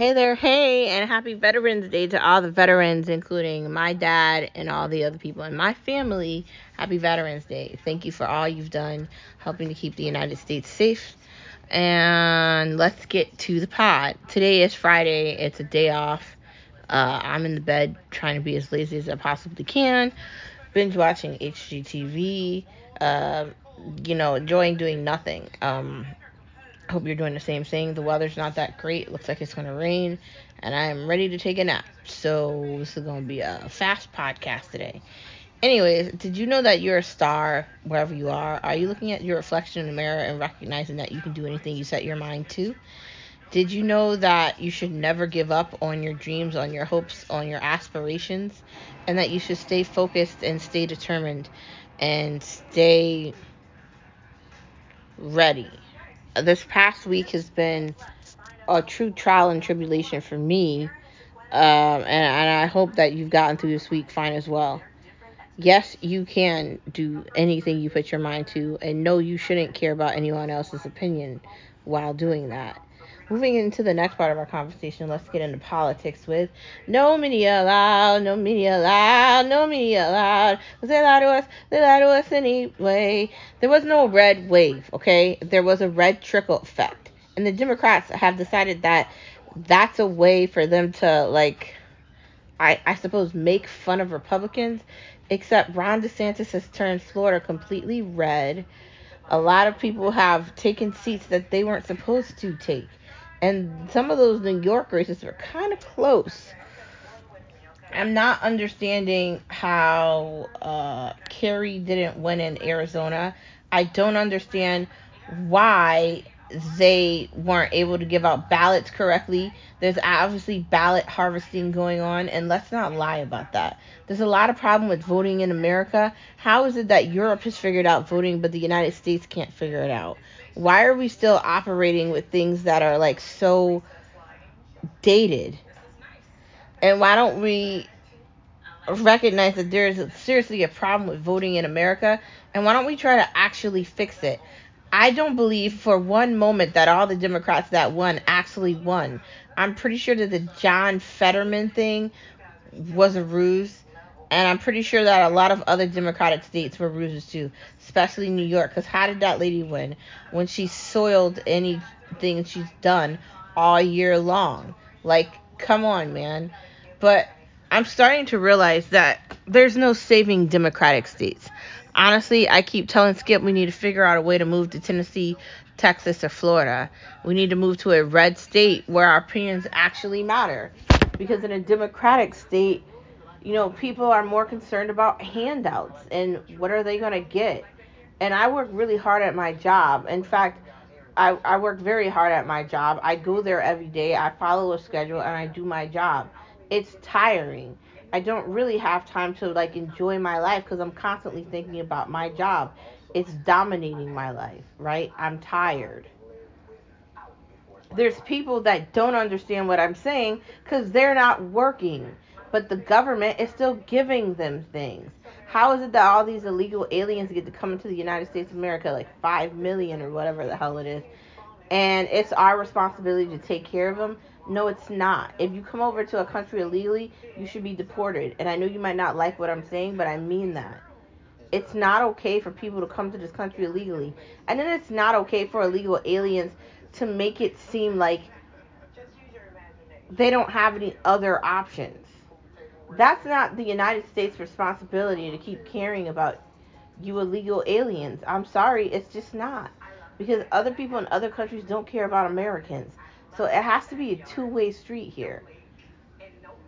Hey there, hey, and happy Veterans Day to all the veterans, including my dad and all the other people in my family. Happy Veterans Day. Thank you for all you've done, helping to keep the United States safe. And let's get to the pod. Today is Friday. It's a day off. I'm in the bed trying to be as lazy as I possibly can. Binge watching HGTV. Enjoying doing nothing. Hope you're doing the same thing. The weather's not that great. It looks like it's going to rain, and I am ready to take a nap. So this is going to be a fast podcast today. Anyways, did you know that you're a star wherever you are? Are you looking at your reflection in the mirror and recognizing that you can do anything you set your mind to? Did you know that you should never give up on your dreams, on your hopes, on your aspirations, and that you should stay focused and stay determined and stay ready? This past week has been a true trial and tribulation for me, and I hope that you've gotten through this week fine as well. Yes, you can do anything you put your mind to, and no, you shouldn't care about anyone else's opinion while doing that. Moving into the next part of our conversation, let's get into politics with no media allowed, no media allowed, no media allowed. They lie to us, anyway. There was no red wave, okay? There was a red trickle effect. And the Democrats have decided that that's a way for them to, like, I suppose, make fun of Republicans. Except Ron DeSantis has turned Florida completely red. A lot of people have taken seats that they weren't supposed to take. And some of those New York races were kind of close. I'm not understanding how Kerry didn't win in Arizona. I don't understand why they weren't able to give out ballots correctly. There's obviously ballot harvesting going on, and let's not lie about that. There's a lot of problem with voting in America. How is it that Europe has figured out voting, but the United States can't figure it out? Why are we still operating with things that are, like, so dated? And why don't we recognize that there is seriously a problem with voting in America? And why don't we try to actually fix it? I don't believe for one moment that all the Democrats that won actually won. I'm pretty sure that the John Fetterman thing was a ruse. And I'm pretty sure that a lot of other Democratic states were ruses too, especially New York. Because how did that lady win when she soiled anything she's done all year long? Like, come on, man. But I'm starting to realize that there's no saving Democratic states. Honestly, I keep telling Skip we need to figure out a way to move to Tennessee, Texas, or Florida. We need to move to a red state where our opinions actually matter. Because in a Democratic state, you know, people are more concerned about handouts and what are they going to get. And I work really hard at my job. In fact, I work very hard at my job. I go there every day. I follow a schedule and I do my job. It's tiring. I don't really have time to, like, enjoy my life because I'm constantly thinking about my job. It's dominating my life, right? I'm tired. There's people that don't understand what I'm saying because they're not working. But the government is still giving them things. How is it that all these illegal aliens get to come into the United States of America, like 5 million or whatever the hell it is, and it's our responsibility to take care of them? No, it's not. If you come over to a country illegally, you should be deported. And I know you might not like what I'm saying, but I mean that. It's not okay for people to come to this country illegally. And then it's not okay for illegal aliens to make it seem like they don't have any other options. That's not the United States' responsibility to keep caring about you illegal aliens. I'm sorry, it's just not. Because other people in other countries don't care about Americans. So it has to be a two-way street here.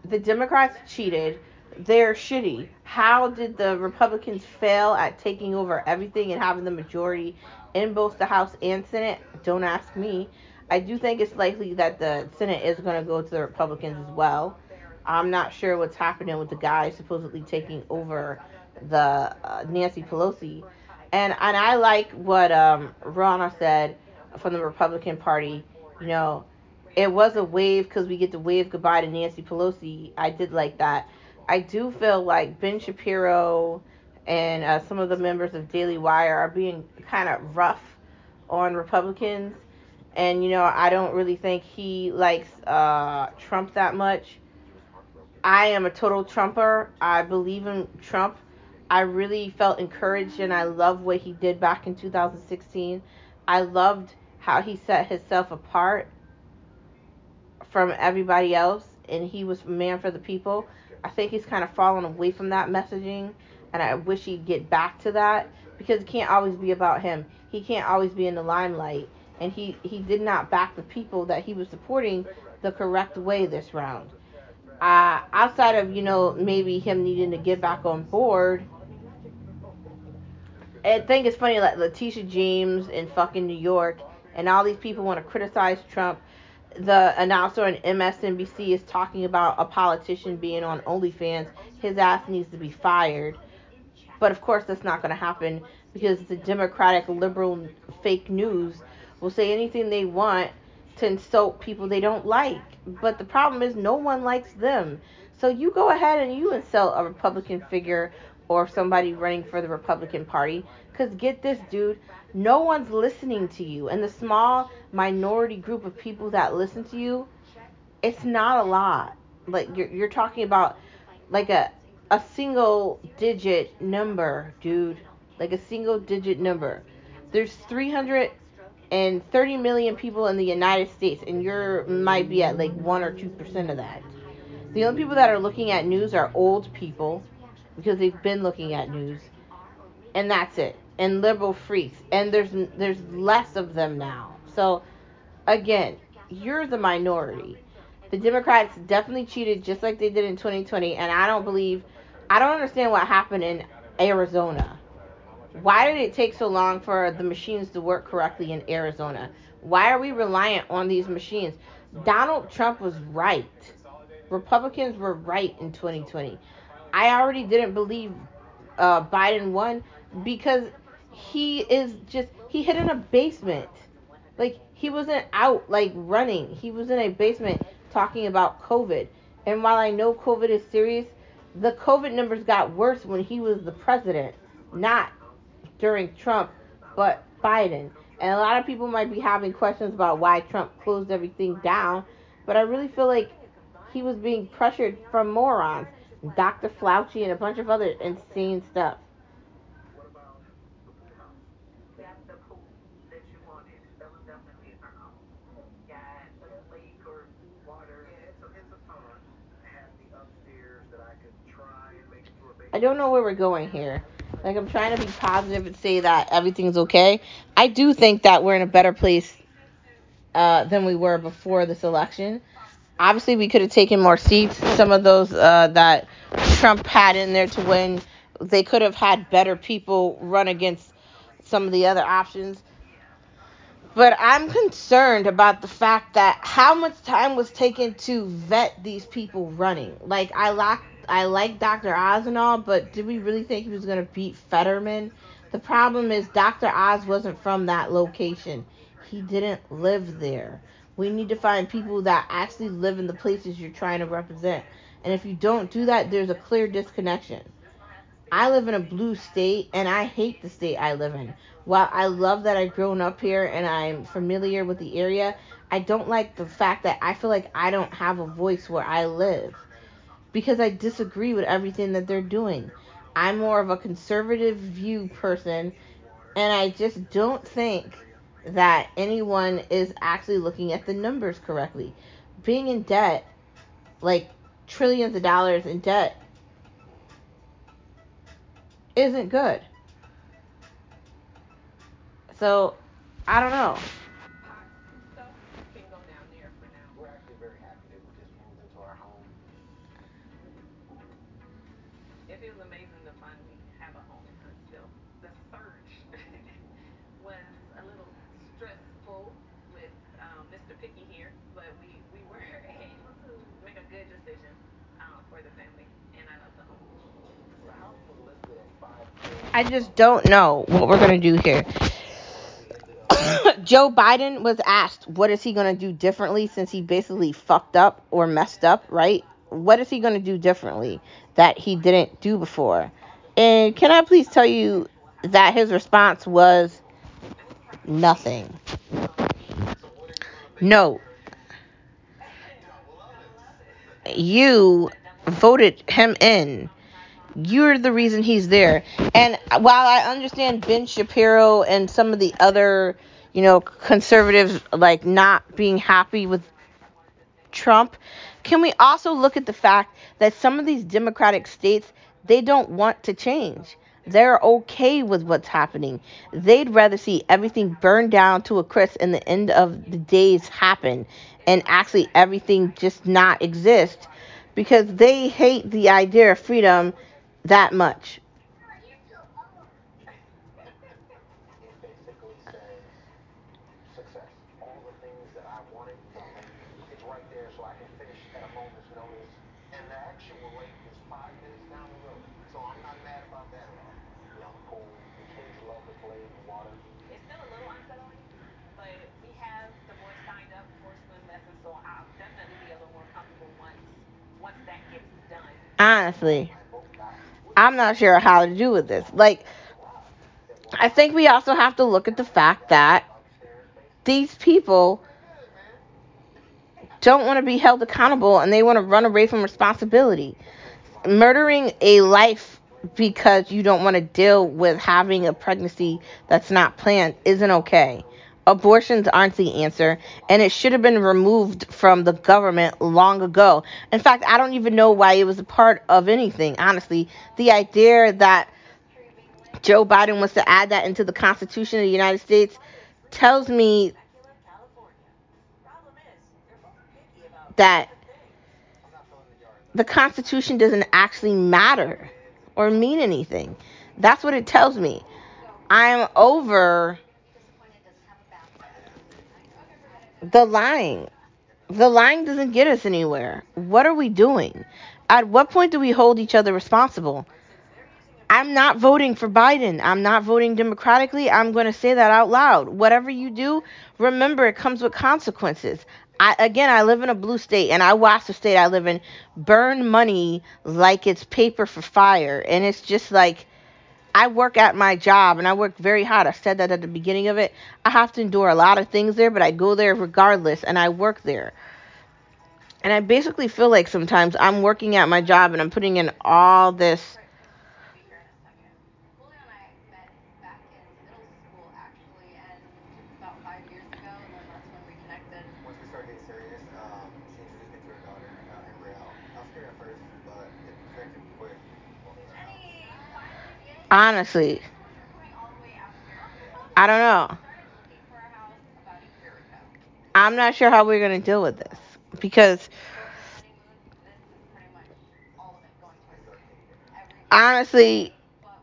The Democrats cheated. They're shitty. How did the Republicans fail at taking over everything and having the majority in both the House and Senate? Don't ask me. I do think it's likely that the Senate is going to go to the Republicans as well. I'm not sure what's happening with the guy supposedly taking over the Nancy Pelosi. And I like what Ronna said from the Republican Party. You know, it was a wave because we get to wave goodbye to Nancy Pelosi. I did like that. I do feel like Ben Shapiro and some of the members of Daily Wire are being kind of rough on Republicans. And, I don't really think he likes Trump that much. I am a total Trumper. I believe in Trump. I really felt encouraged, and I love what he did back in 2016. I loved how he set himself apart from everybody else, and he was a man for the people. I think he's kind of fallen away from that messaging, and I wish he'd get back to that, because it can't always be about him. He can't always be in the limelight, and he did not back the people that he was supporting the correct way this round. Outside of, maybe him needing to get back on board, I think it's funny, like Letitia James in fucking New York, and all these people want to criticize Trump. The announcer on MSNBC is talking about a politician being on OnlyFans. His ass needs to be fired. But of course that's not going to happen, because the Democratic liberal fake news will say anything they want to insult people they don't like. But the problem is no one likes them. So you go ahead and you insult a Republican figure or somebody running for the Republican Party, because get this, dude, no one's listening to you. And the small minority group of people that listen to you, it's not a lot. Like, you're talking about, like, a single-digit number, dude. Like, a single-digit number. There's 330 million people in the United States, and you might be at, like, 1 or 2% of that. The only people that are looking at news are old people, because they've been looking at news, and that's it, and liberal freaks, and there's less of them now. So again, you're the minority. The Democrats definitely cheated, just like they did in 2020, and I don't understand what happened in Arizona. Why did it take so long for the machines to work correctly in Arizona? Why are we reliant on these machines? Donald Trump was right. Republicans were right in 2020. I already didn't believe Biden won, because he hid in a basement. Like, he wasn't out, like, running. He was in a basement talking about COVID. And while I know COVID is serious, the COVID numbers got worse when he was the president, not during Trump, but Biden. And a lot of people might be having questions about why Trump closed everything down, but I really feel like he was being pressured from morons. Dr. Fauci and a bunch of other insane stuff. I don't know where we're going here. Like, I'm trying to be positive and say that everything's okay. I do think that we're in a better place than we were before this election. Obviously, we could have taken more seats. Some of those that Trump had in there to win, they could have had better people run against some of the other options. But I'm concerned about the fact that how much time was taken to vet these people running. Like, I like Dr. Oz and all, but did we really think he was going to beat Fetterman? The problem is Dr. Oz wasn't from that location. He didn't live there. We need to find people that actually live in the places you're trying to represent. And if you don't do that, there's a clear disconnection. I live in a blue state, and I hate the state I live in. While I love that I've grown up here and I'm familiar with the area, I don't like the fact that I feel like I don't have a voice where I live, because I disagree with everything that they're doing. I'm more of a conservative view person, and I just don't think that anyone is actually looking at the numbers correctly. Being in debt, like trillions of dollars in debt, isn't good. So, I don't know. I just don't know what we're going to do here. Joe Biden was asked, what is he going to do differently, since he basically fucked up or messed up, right? What is he going to do differently that he didn't do before? And can I please tell you that his response was nothing. No. You voted him in. You're the reason he's there. And while I understand Ben Shapiro and some of the other, conservatives, not being happy with Trump, can we also look at the fact that some of these Democratic states, they don't want to change. They're okay with what's happening. They'd rather see everything burned down to a crisp and the end of the days happen and actually everything just not exist because they hate the idea of freedom that much. Honestly, I'm not sure how to do with this. I think we also have to look at the fact that these people don't want to be held accountable and they want to run away from responsibility. Murdering a life because you don't want to deal with having a pregnancy that's not planned isn't okay. Abortions aren't the answer, and it should have been removed from the government long ago. In fact, I don't even know why it was a part of anything, honestly. The idea that Joe Biden wants to add that into the Constitution of the United States tells me that the Constitution doesn't actually matter or mean anything. That's what it tells me. I'm over the lying. The lying doesn't get us anywhere. What are we doing? At what point do we hold each other responsible? I'm not voting for Biden. I'm not voting democratically. I'm going to say that out loud. Whatever you do, remember it comes with consequences. I live in a blue state, and I watch the state I live in burn money like it's paper for fire. And it's just I work at my job, and I work very hard. I said that at the beginning of it. I have to endure a lot of things there, but I go there regardless, and I work there. And I basically feel like sometimes I'm working at my job, and I'm putting in all this honestly, I don't know. I'm not sure how we're going to deal with this because honestly,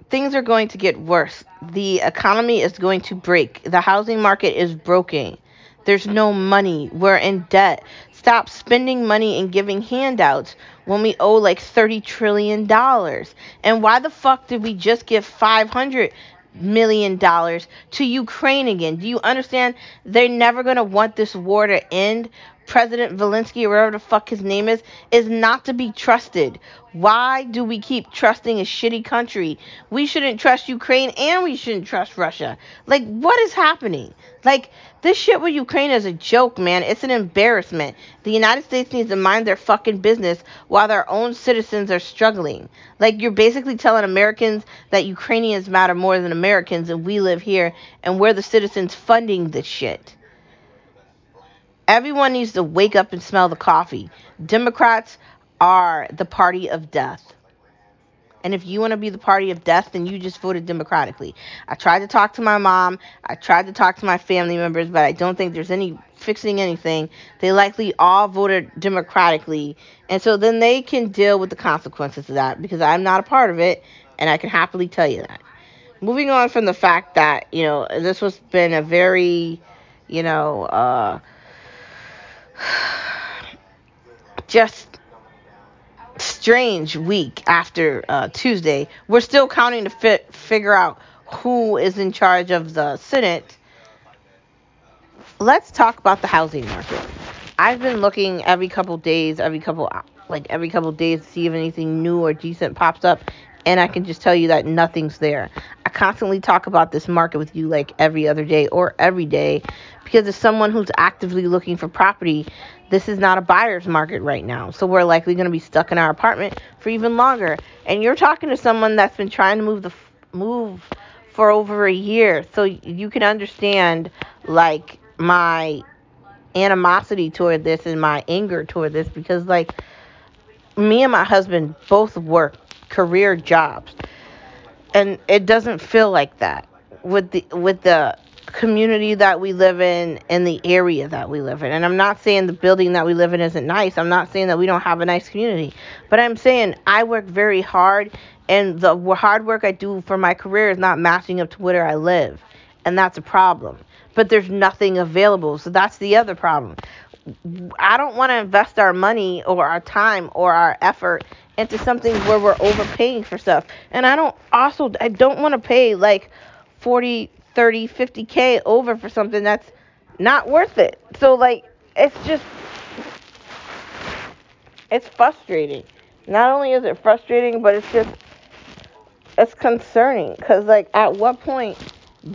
things are going to get worse. The economy is going to break. The housing market is broken. There's no money. We're in debt. Stop spending money and giving handouts when we owe $30 trillion. And why the fuck did we just give $500 million to Ukraine again? Do you understand? They're never going to want this war to end. President Zelensky, or whatever the fuck his name is not to be trusted. Why do we keep trusting a shitty country? We shouldn't trust Ukraine and we shouldn't trust Russia. What is happening? This shit with Ukraine is a joke, man. It's an embarrassment. The United States needs to mind their fucking business while their own citizens are struggling. You're basically telling Americans that Ukrainians matter more than Americans, and we live here, and we're the citizens funding this shit. Everyone needs to wake up and smell the coffee. Democrats are the party of death. And if you want to be the party of death, then you just voted democratically. I tried to talk to my mom. I tried to talk to my family members, but I don't think there's any fixing anything. They likely all voted democratically. And so then they can deal with the consequences of that because I'm not a part of it. And I can happily tell you that. Moving on from the fact that, this has been a very, just strange week after Tuesday. We're still counting to figure out who is in charge of the Senate. Let's talk about the housing market. I've been looking every couple days to see if anything new or decent pops up. And I can just tell you that nothing's there. I constantly talk about this market with you like every other day or every day, because as someone who's actively looking for property, this is not a buyer's market right now. So we're likely going to be stuck in our apartment for even longer. And you're talking to someone that's been trying to move for over a year. So you can understand like my animosity toward this and my anger toward this, because like me and my husband both work career jobs, and it doesn't feel like that with the community that we live in and the area that we live in. And I'm not saying the building that we live in isn't nice. I'm not saying that we don't have a nice community, but I'm saying I work very hard, and the hard work I do for my career is not matching up to where I live, and that's a problem. But there's nothing available, so that's the other problem. I don't want to invest our money or our time or our effort into something where we're overpaying for stuff. And I don't want to pay like 40, 30, 50K over for something that's not worth it. So like, it's frustrating. Not only is it frustrating, but it's concerning. 'Cause like, at what point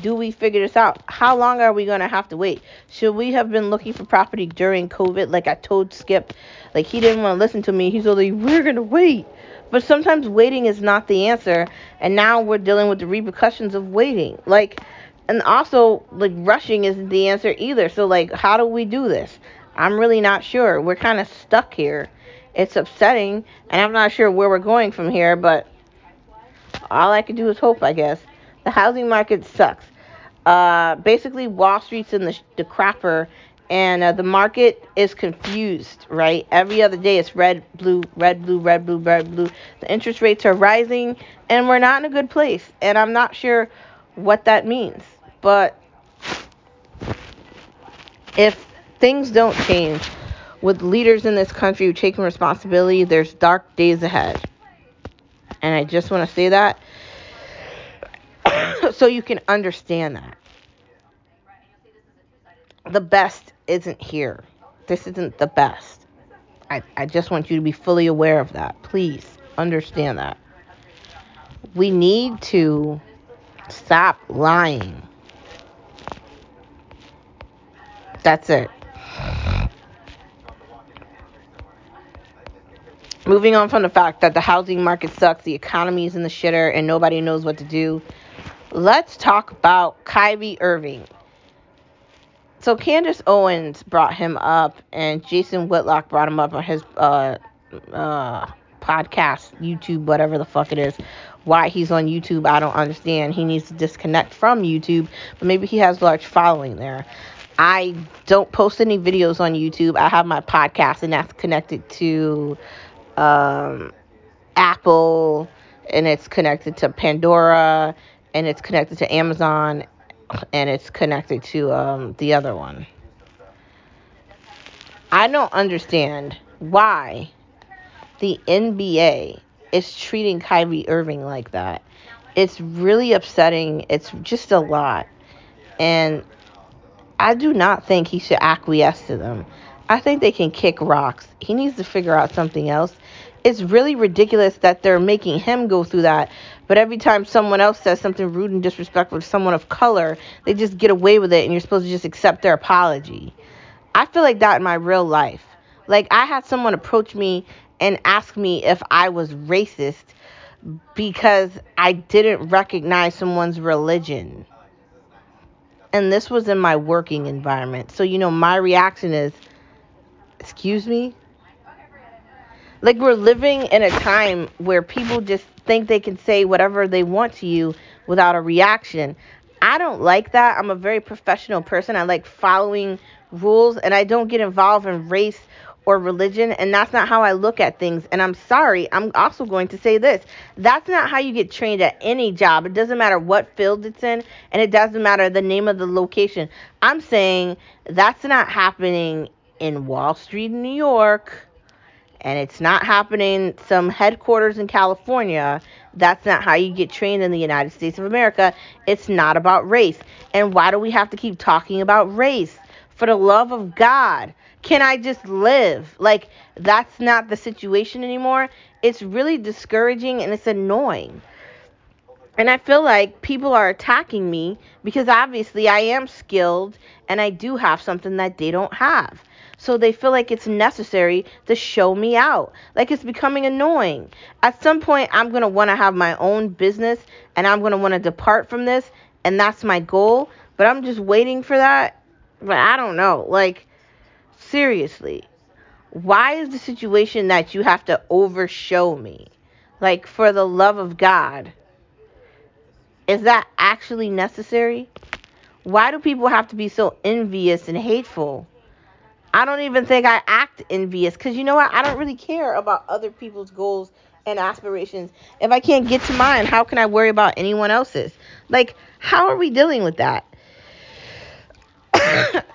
do we figure this out? How long are we going to have to wait? Should we have been looking for property during COVID? Like I told Skip, like he didn't want to listen to me. He's like, we're going to wait. But sometimes waiting is not the answer. And now we're dealing with the repercussions of waiting. Like, and also like rushing isn't the answer either. So like, how do we do this? I'm really not sure. We're kind of stuck here. It's upsetting. And I'm not sure where we're going from here, but all I can do is hope, I guess. The housing market sucks. Basically, Wall Street's in the crapper, and the market is confused, right? Every other day, it's red, blue, red, blue, red, blue, red, blue. The interest rates are rising, and we're not in a good place. And I'm not sure what that means. But if things don't change with leaders in this country who take responsibility, there's dark days ahead. And I just want to say that, so you can understand that. The best isn't here. This isn't the best. I just want you to be fully aware of that. Please understand that. We need to stop lying. That's it. Moving on from the fact that the housing market sucks, the economy is in the shitter, and nobody knows what to do, let's talk about Kyrie Irving. So Candace Owens brought him up, and Jason Whitlock brought him up on his podcast, YouTube, whatever the fuck it is. Why he's on YouTube, I don't understand. He needs to disconnect from YouTube, but maybe he has a large following there. I don't post any videos on YouTube. I have my podcast, and that's connected to Apple, and it's connected to Pandora, and it's connected to Amazon, and it's connected to the other one. I don't understand why the NBA is treating Kyrie Irving like that. It's really upsetting. It's just a lot. And I do not think he should acquiesce to them. I think they can kick rocks. He needs to figure out something else. It's really ridiculous that they're making him go through that. But every time someone else says something rude and disrespectful to someone of color, they just get away with it, and you're supposed to just accept their apology. I feel like that in my real life. Like, I had someone approach me and ask me if I was racist because I didn't recognize someone's religion. And this was in my working environment. So, you know, my reaction is, excuse me? Like, we're living in a time where people just think they can say whatever they want to you without a reaction. I don't like that. I'm a very professional person. I like following rules, and I don't get involved in race or religion, and that's not how I look at things. And I'm sorry, I'm also going to say this. That's not how you get trained at any job. It doesn't matter what field it's in, and it doesn't matter the name of the location. I'm saying that's not happening in Wall Street, New York. And it's not happening some headquarters in California. That's not how you get trained in the United States of America. It's not about race. And why do we have to keep talking about race? For the love of God, can I just live? Like, that's not the situation anymore. It's really discouraging and it's annoying. And I feel like people are attacking me because obviously I am skilled and I do have something that they don't have. So they feel like it's necessary to show me out. Like, it's becoming annoying. At some point, I'm going to want to have my own business and I'm going to want to depart from this. And that's my goal. But I'm just waiting for that. But I don't know. Like, seriously, why is the situation that you have to overshow me? Like, for the love of God, is that actually necessary? Why do people have to be so envious and hateful? I don't even think I act envious because, you know what? I don't really care about other people's goals and aspirations. If I can't get to mine, how can I worry about anyone else's? Like, how are we dealing with that?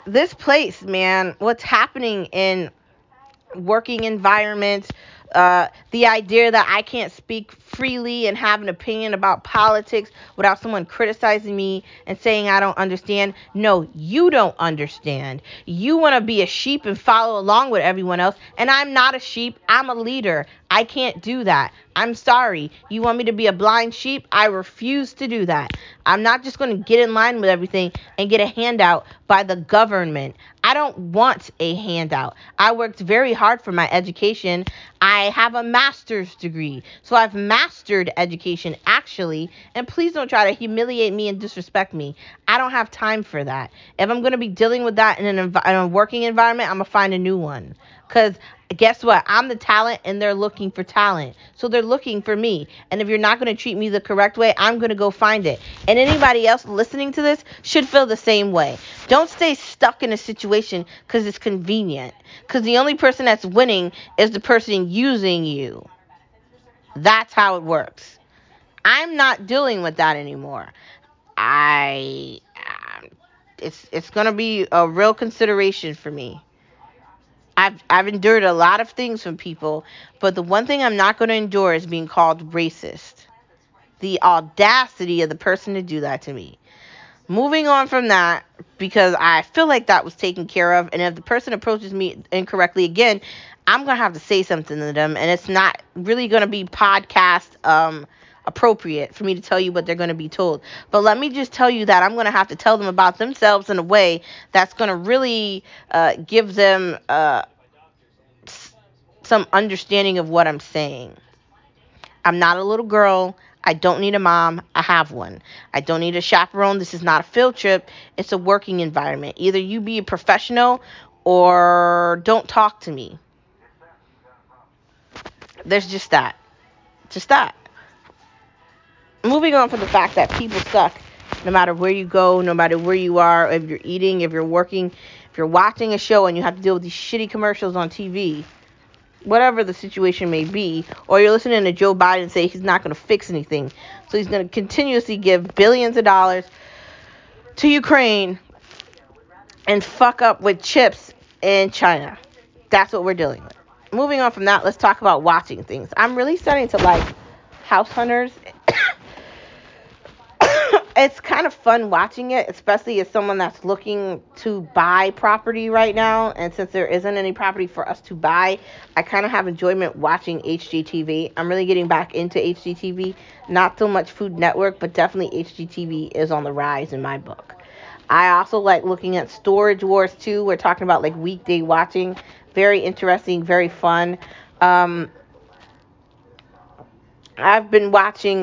This place, man, what's happening in working environments, the idea that I can't speak freely and have an opinion about politics without someone criticizing me and saying I don't understand. No, you don't understand. You want to be a sheep and follow along with everyone else. And I'm not a sheep. I'm a leader. I can't do that. I'm sorry. You want me to be a blind sheep? I refuse to do that. I'm not just going to get in line with everything and get a handout by the government. I don't want a handout. I worked very hard for my education. I have a master's degree, so I've mastered education, actually. And please don't try to humiliate me and disrespect me. I don't have time for that. If I'm going to be dealing with that in a working environment, I'm going to find a new one. Because guess what? I'm the talent and they're looking for talent. So they're looking for me. And if you're not going to treat me the correct way, I'm going to go find it. And anybody else listening to this should feel the same way. Don't stay stuck in a situation because it's convenient. Because the only person that's winning is the person using you. That's how it works. I'm not dealing with that anymore. It's going to be a real consideration for me. I've endured a lot of things from people, but the one thing I'm not going to endure is being called racist. The audacity of the person to do that to me. Moving on from that, because I feel like that was taken care of, and if the person approaches me incorrectly again, I'm going to have to say something to them, and it's not really going to be podcast appropriate for me to tell you what they're going to be told. But let me just tell you that I'm going to have to tell them about themselves in a way that's going to really give them some understanding of what I'm saying. I'm not a little girl. I don't need a mom. I have one. I don't need a chaperone. This is not a field trip. It's a working environment. Either you be a professional or don't talk to me. There's just that. Just that. Moving on from the fact that people suck no matter where you go, no matter where you are, if you're eating, if you're working, if you're watching a show and you have to deal with these shitty commercials on TV, whatever the situation may be, or you're listening to Joe Biden say he's not going to fix anything, so he's going to continuously give billions of dollars to Ukraine and fuck up with chips in China. That's what we're dealing with. Moving on from that, let's talk about watching things. I'm really starting to like House Hunters. It's kind of fun watching it, especially as someone that's looking to buy property right now. And since there isn't any property for us to buy, I kind of have enjoyment watching HGTV. I'm really getting back into HGTV. Not so much Food Network, but definitely HGTV is on the rise in my book. I also like looking at Storage Wars, too. We're talking about, like, weekday watching. Very interesting, very fun. I've been watching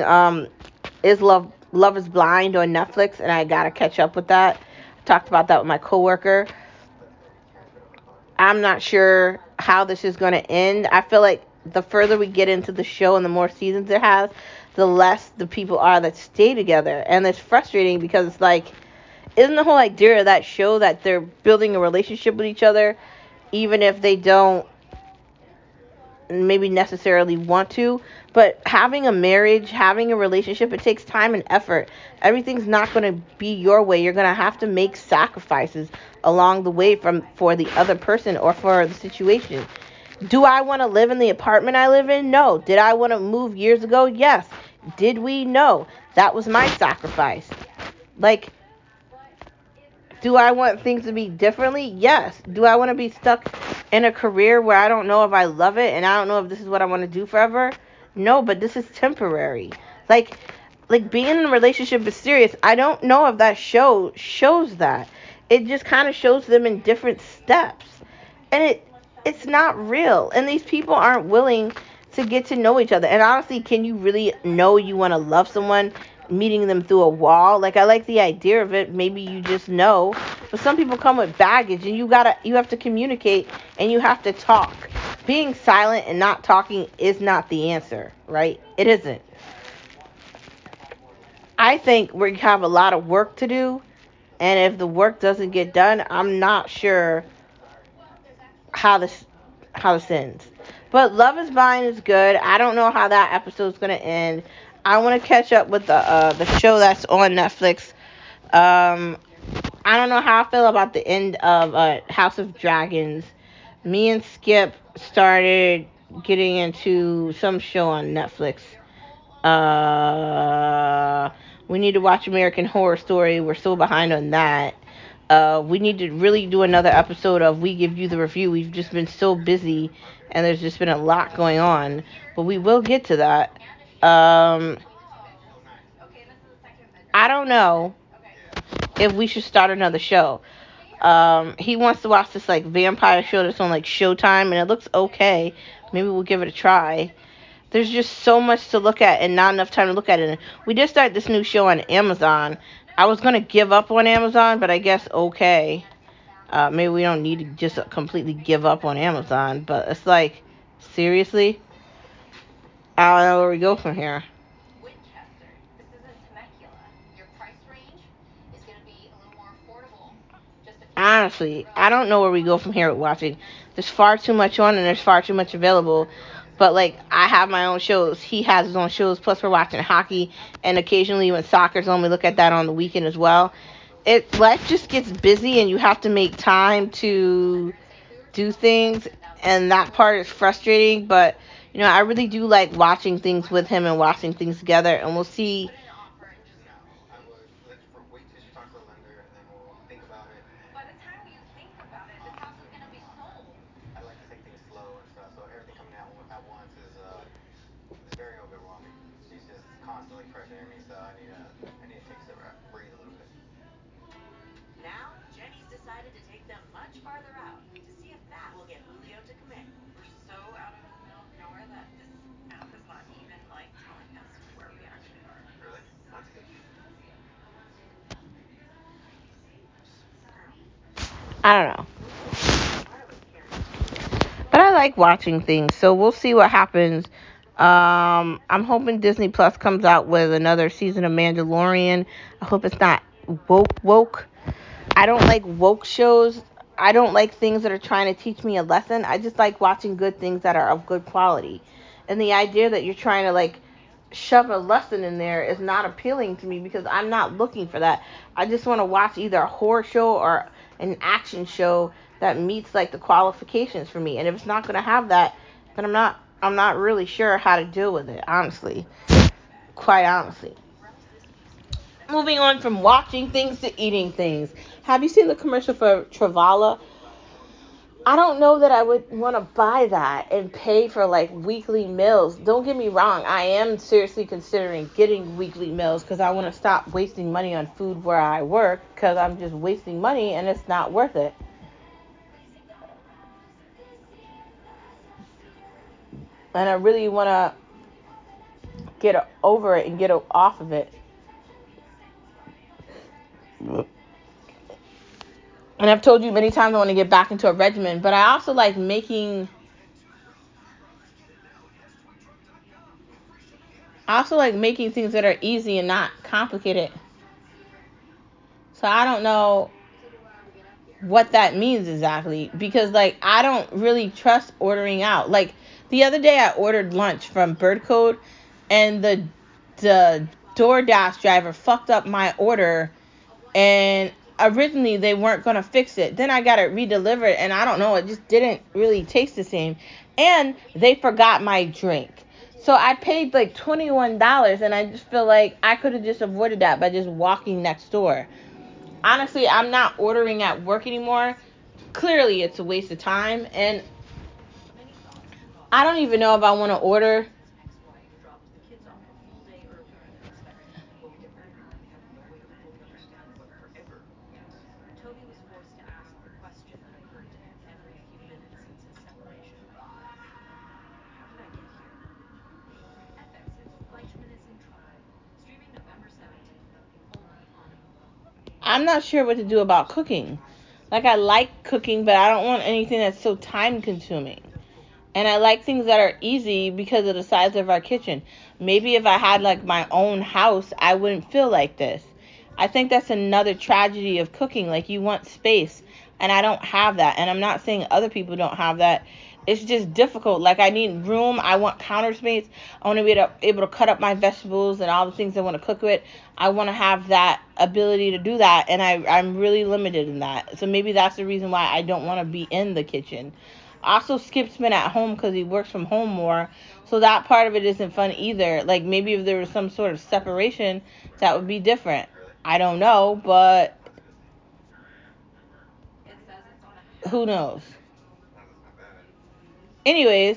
Love is Blind on Netflix, and I gotta catch up with that. I talked about that with my coworker. I'm not sure how this is gonna end. I feel like the further we get into the show and the more seasons it has, the less the people are that stay together. And it's frustrating because it's like, isn't the whole idea of that show that they're building a relationship with each other, even if they don't maybe necessarily want to? But having a marriage, having a relationship, it takes time and effort. Everything's not going to be your way. You're going to have to make sacrifices along the way for the other person or for the situation. Do I want to live in the apartment I live in? No. Did I want to move years ago? Yes. Did we? No. That was my sacrifice. Like, Do I want things to be differently? Yes. Do I want to be stuck in a career where I don't know if I love it and I don't know if this is what I want to do forever? No, but this is temporary. Like being in a relationship is serious. I don't know if that shows that. It just kind of shows them in different steps. And it's not real. And these people aren't willing to get to know each other. And honestly, can you really know you want to love someone meeting them through a wall? Like, I like the idea of it. Maybe you just know. But some people come with baggage, and you have to communicate, and you have to talk. Being silent and not talking is not the answer, right? It isn't. I think we have a lot of work to do. And if the work doesn't get done, I'm not sure how this ends. But Love Is Blind is good. I don't know how that episode's gonna end. I want to catch up with the show that's on Netflix. I don't know how I feel about the end of House of Dragons. Me and Skip started getting into some show on Netflix. We need to watch American Horror Story. We're still behind on that. We need to really do another episode of We Give You the Review. We've just been so busy, and there's just been a lot going on. But we will get to that. I don't know if we should start another show. He wants to watch this, vampire show that's on, Showtime, and it looks okay. Maybe we'll give it a try. There's just so much to look at and not enough time to look at it. We just started this new show on Amazon. I was going to give up on Amazon, but I guess okay. Maybe we don't need to just completely give up on Amazon, but it's seriously? I don't know where we go from here. Winchester. This is in Temecula. Your price range is going to be a little more affordable. Honestly, I don't know where we go from here with watching. There's far too much on and there's far too much available. But, I have my own shows. He has his own shows. Plus, we're watching hockey. And occasionally, when soccer's on, we look at that on the weekend as well. Life just gets busy, and you have to make time to do things. And that part is frustrating. But, I really do like watching things with him and watching things together. And we'll see. I don't know. But I like watching things, so we'll see what happens. I'm hoping Disney Plus comes out with another season of Mandalorian. I hope it's not woke. I don't like woke shows. I don't like things that are trying to teach me a lesson. I just like watching good things that are of good quality. And the idea that you're trying to, shove a lesson in there is not appealing to me because I'm not looking for that. I just want to watch either a horror show or an action show that meets the qualifications for me. And if it's not going to have that, then I'm not really sure how to deal with it, quite honestly. Moving on from watching things to eating things. Have you seen the commercial for Travala? I don't know that I would want to buy that and pay for weekly meals. Don't get me wrong. I am seriously considering getting weekly meals because I want to stop wasting money on food where I work because I'm just wasting money and it's not worth it. And I really want to get over it and get off of it. And I've told you many times I want to get back into a regimen, but I also like making. I also like making things that are easy and not complicated. So I don't know what that means exactly because I don't really trust ordering out. The other day I ordered lunch from Bird Code, and the DoorDash driver fucked up my order, and originally they weren't going to fix it. Then I got it redelivered, and I don't know, it just didn't really taste the same. And they forgot my drink. So I paid $21, and I just feel I could have just avoided that by just walking next door. honestly, I'm not ordering at work anymore. Clearly, it's a waste of time. And I don't even know if I want to order. I'm not sure what to do about cooking. Like, I like cooking, but I don't want anything that's so time-consuming. And I like things that are easy because of the size of our kitchen. Maybe if I had, like, my own house, I wouldn't feel like this. I think that's another tragedy of cooking. Like, you want space, and I don't have that. And I'm not saying other people don't have that. It's just difficult. Like, I need room. I want counter space. I want to be able to cut up my vegetables and all the things I want to cook with. I want to have that ability to do that, and I'm really limited in that. So maybe that's the reason why I don't want to be in the kitchen. Also, Skip's been at home because he works from home more, so that part of it isn't fun either. Like, maybe if there was some sort of separation, that would be different. I don't know, but who knows? Anyways,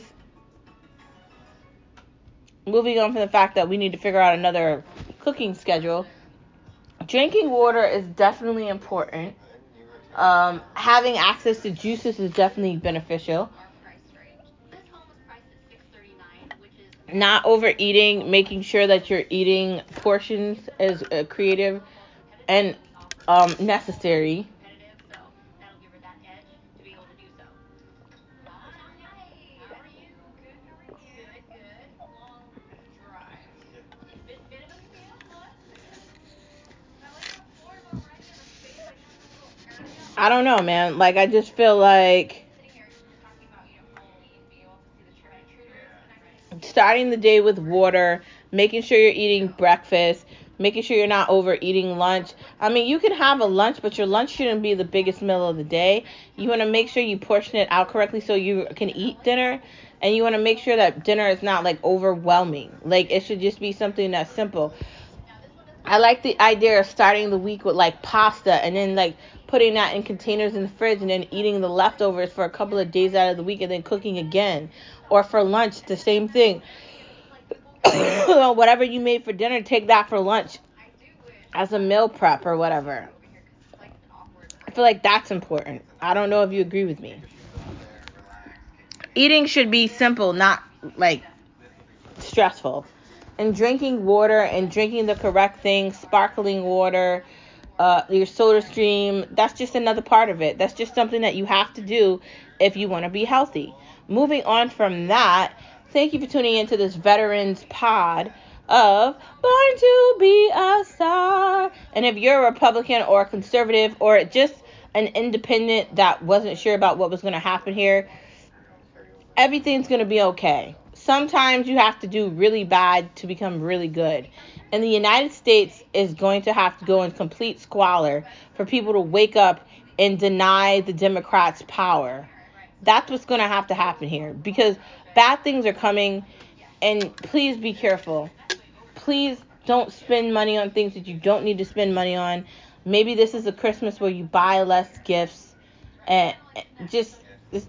moving on from the fact that we need to figure out another cooking schedule. Drinking water is definitely important. Having access to juices is definitely beneficial. Not overeating, making sure that you're eating portions is creative and necessary. I don't know, man. Like, I just feel like starting the day with water, making sure you're eating breakfast, making sure you're not overeating lunch. I mean, you can have a lunch, but your lunch shouldn't be the biggest meal of the day. You want to make sure you portion it out correctly so you can eat dinner, and you want to make sure that dinner is not, like, overwhelming. Like, it should just be something that's simple. I like the idea of starting the week with, like, pasta and then, like, putting that in containers in the fridge and then eating the leftovers for a couple of days out of the week and then cooking again. Or for lunch, the same thing. Whatever you made for dinner, take that for lunch as a meal prep or whatever. I feel like that's important. I don't know if you agree with me. Eating should be simple, not, like, stressful. And drinking water and drinking the correct thing, sparkling water, your soda stream, that's just another part of it. That's just something that you have to do if you want to be healthy. Moving on from that, thank you for tuning into this Veterans Pod of Born to Be a Star. And if you're a Republican or a conservative or just an independent that wasn't sure about what was going to happen here, everything's going to be okay. Sometimes you have to do really bad to become really good. And the United States is going to have to go in complete squalor for people to wake up and deny the Democrats power. That's what's going to have to happen here, because bad things are coming, and please be careful. Please don't spend money on things that you don't need to spend money on. Maybe this is a Christmas where you buy less gifts, and just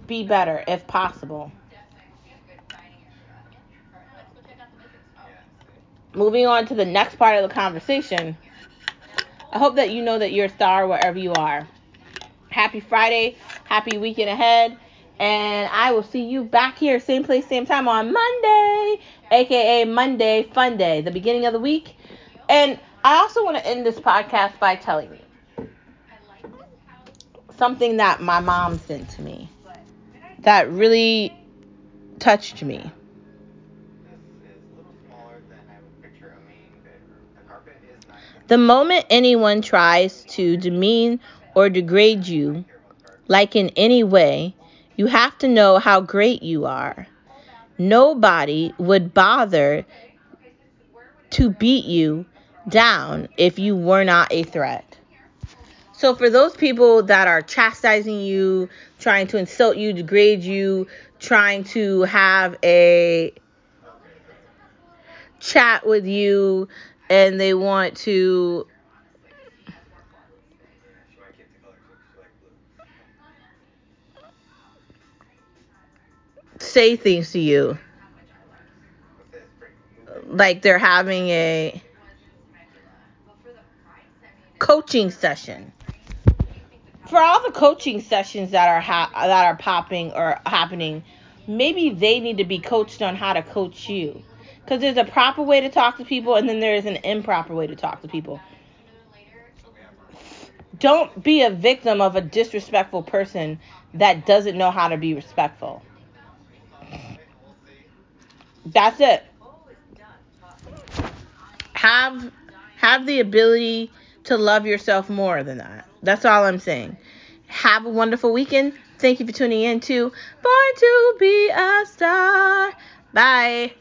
be better if possible. Moving on to the next part of the conversation. I hope that you know that you're a star wherever you are. Happy Friday. Happy weekend ahead. And I will see you back here, same place, same time on Monday, a.k.a. Monday Fun Day, the beginning of the week. And I also want to end this podcast by telling you something that my mom sent to me that really touched me. The moment anyone tries to demean or degrade you, like in any way, you have to know how great you are. Nobody would bother to beat you down if you were not a threat. So for those people that are chastising you, trying to insult you, degrade you, trying to have a chat with you, and they want to say things to you. Like they're having a coaching session. For all the coaching sessions that are popping or happening, maybe they need to be coached on how to coach you. Because there's a proper way to talk to people, and then there is an improper way to talk to people. Don't be a victim of a disrespectful person that doesn't know how to be respectful. That's it. Have the ability to love yourself more than that. That's all I'm saying. Have a wonderful weekend. Thank you for tuning in to Born to Be a Star. Bye.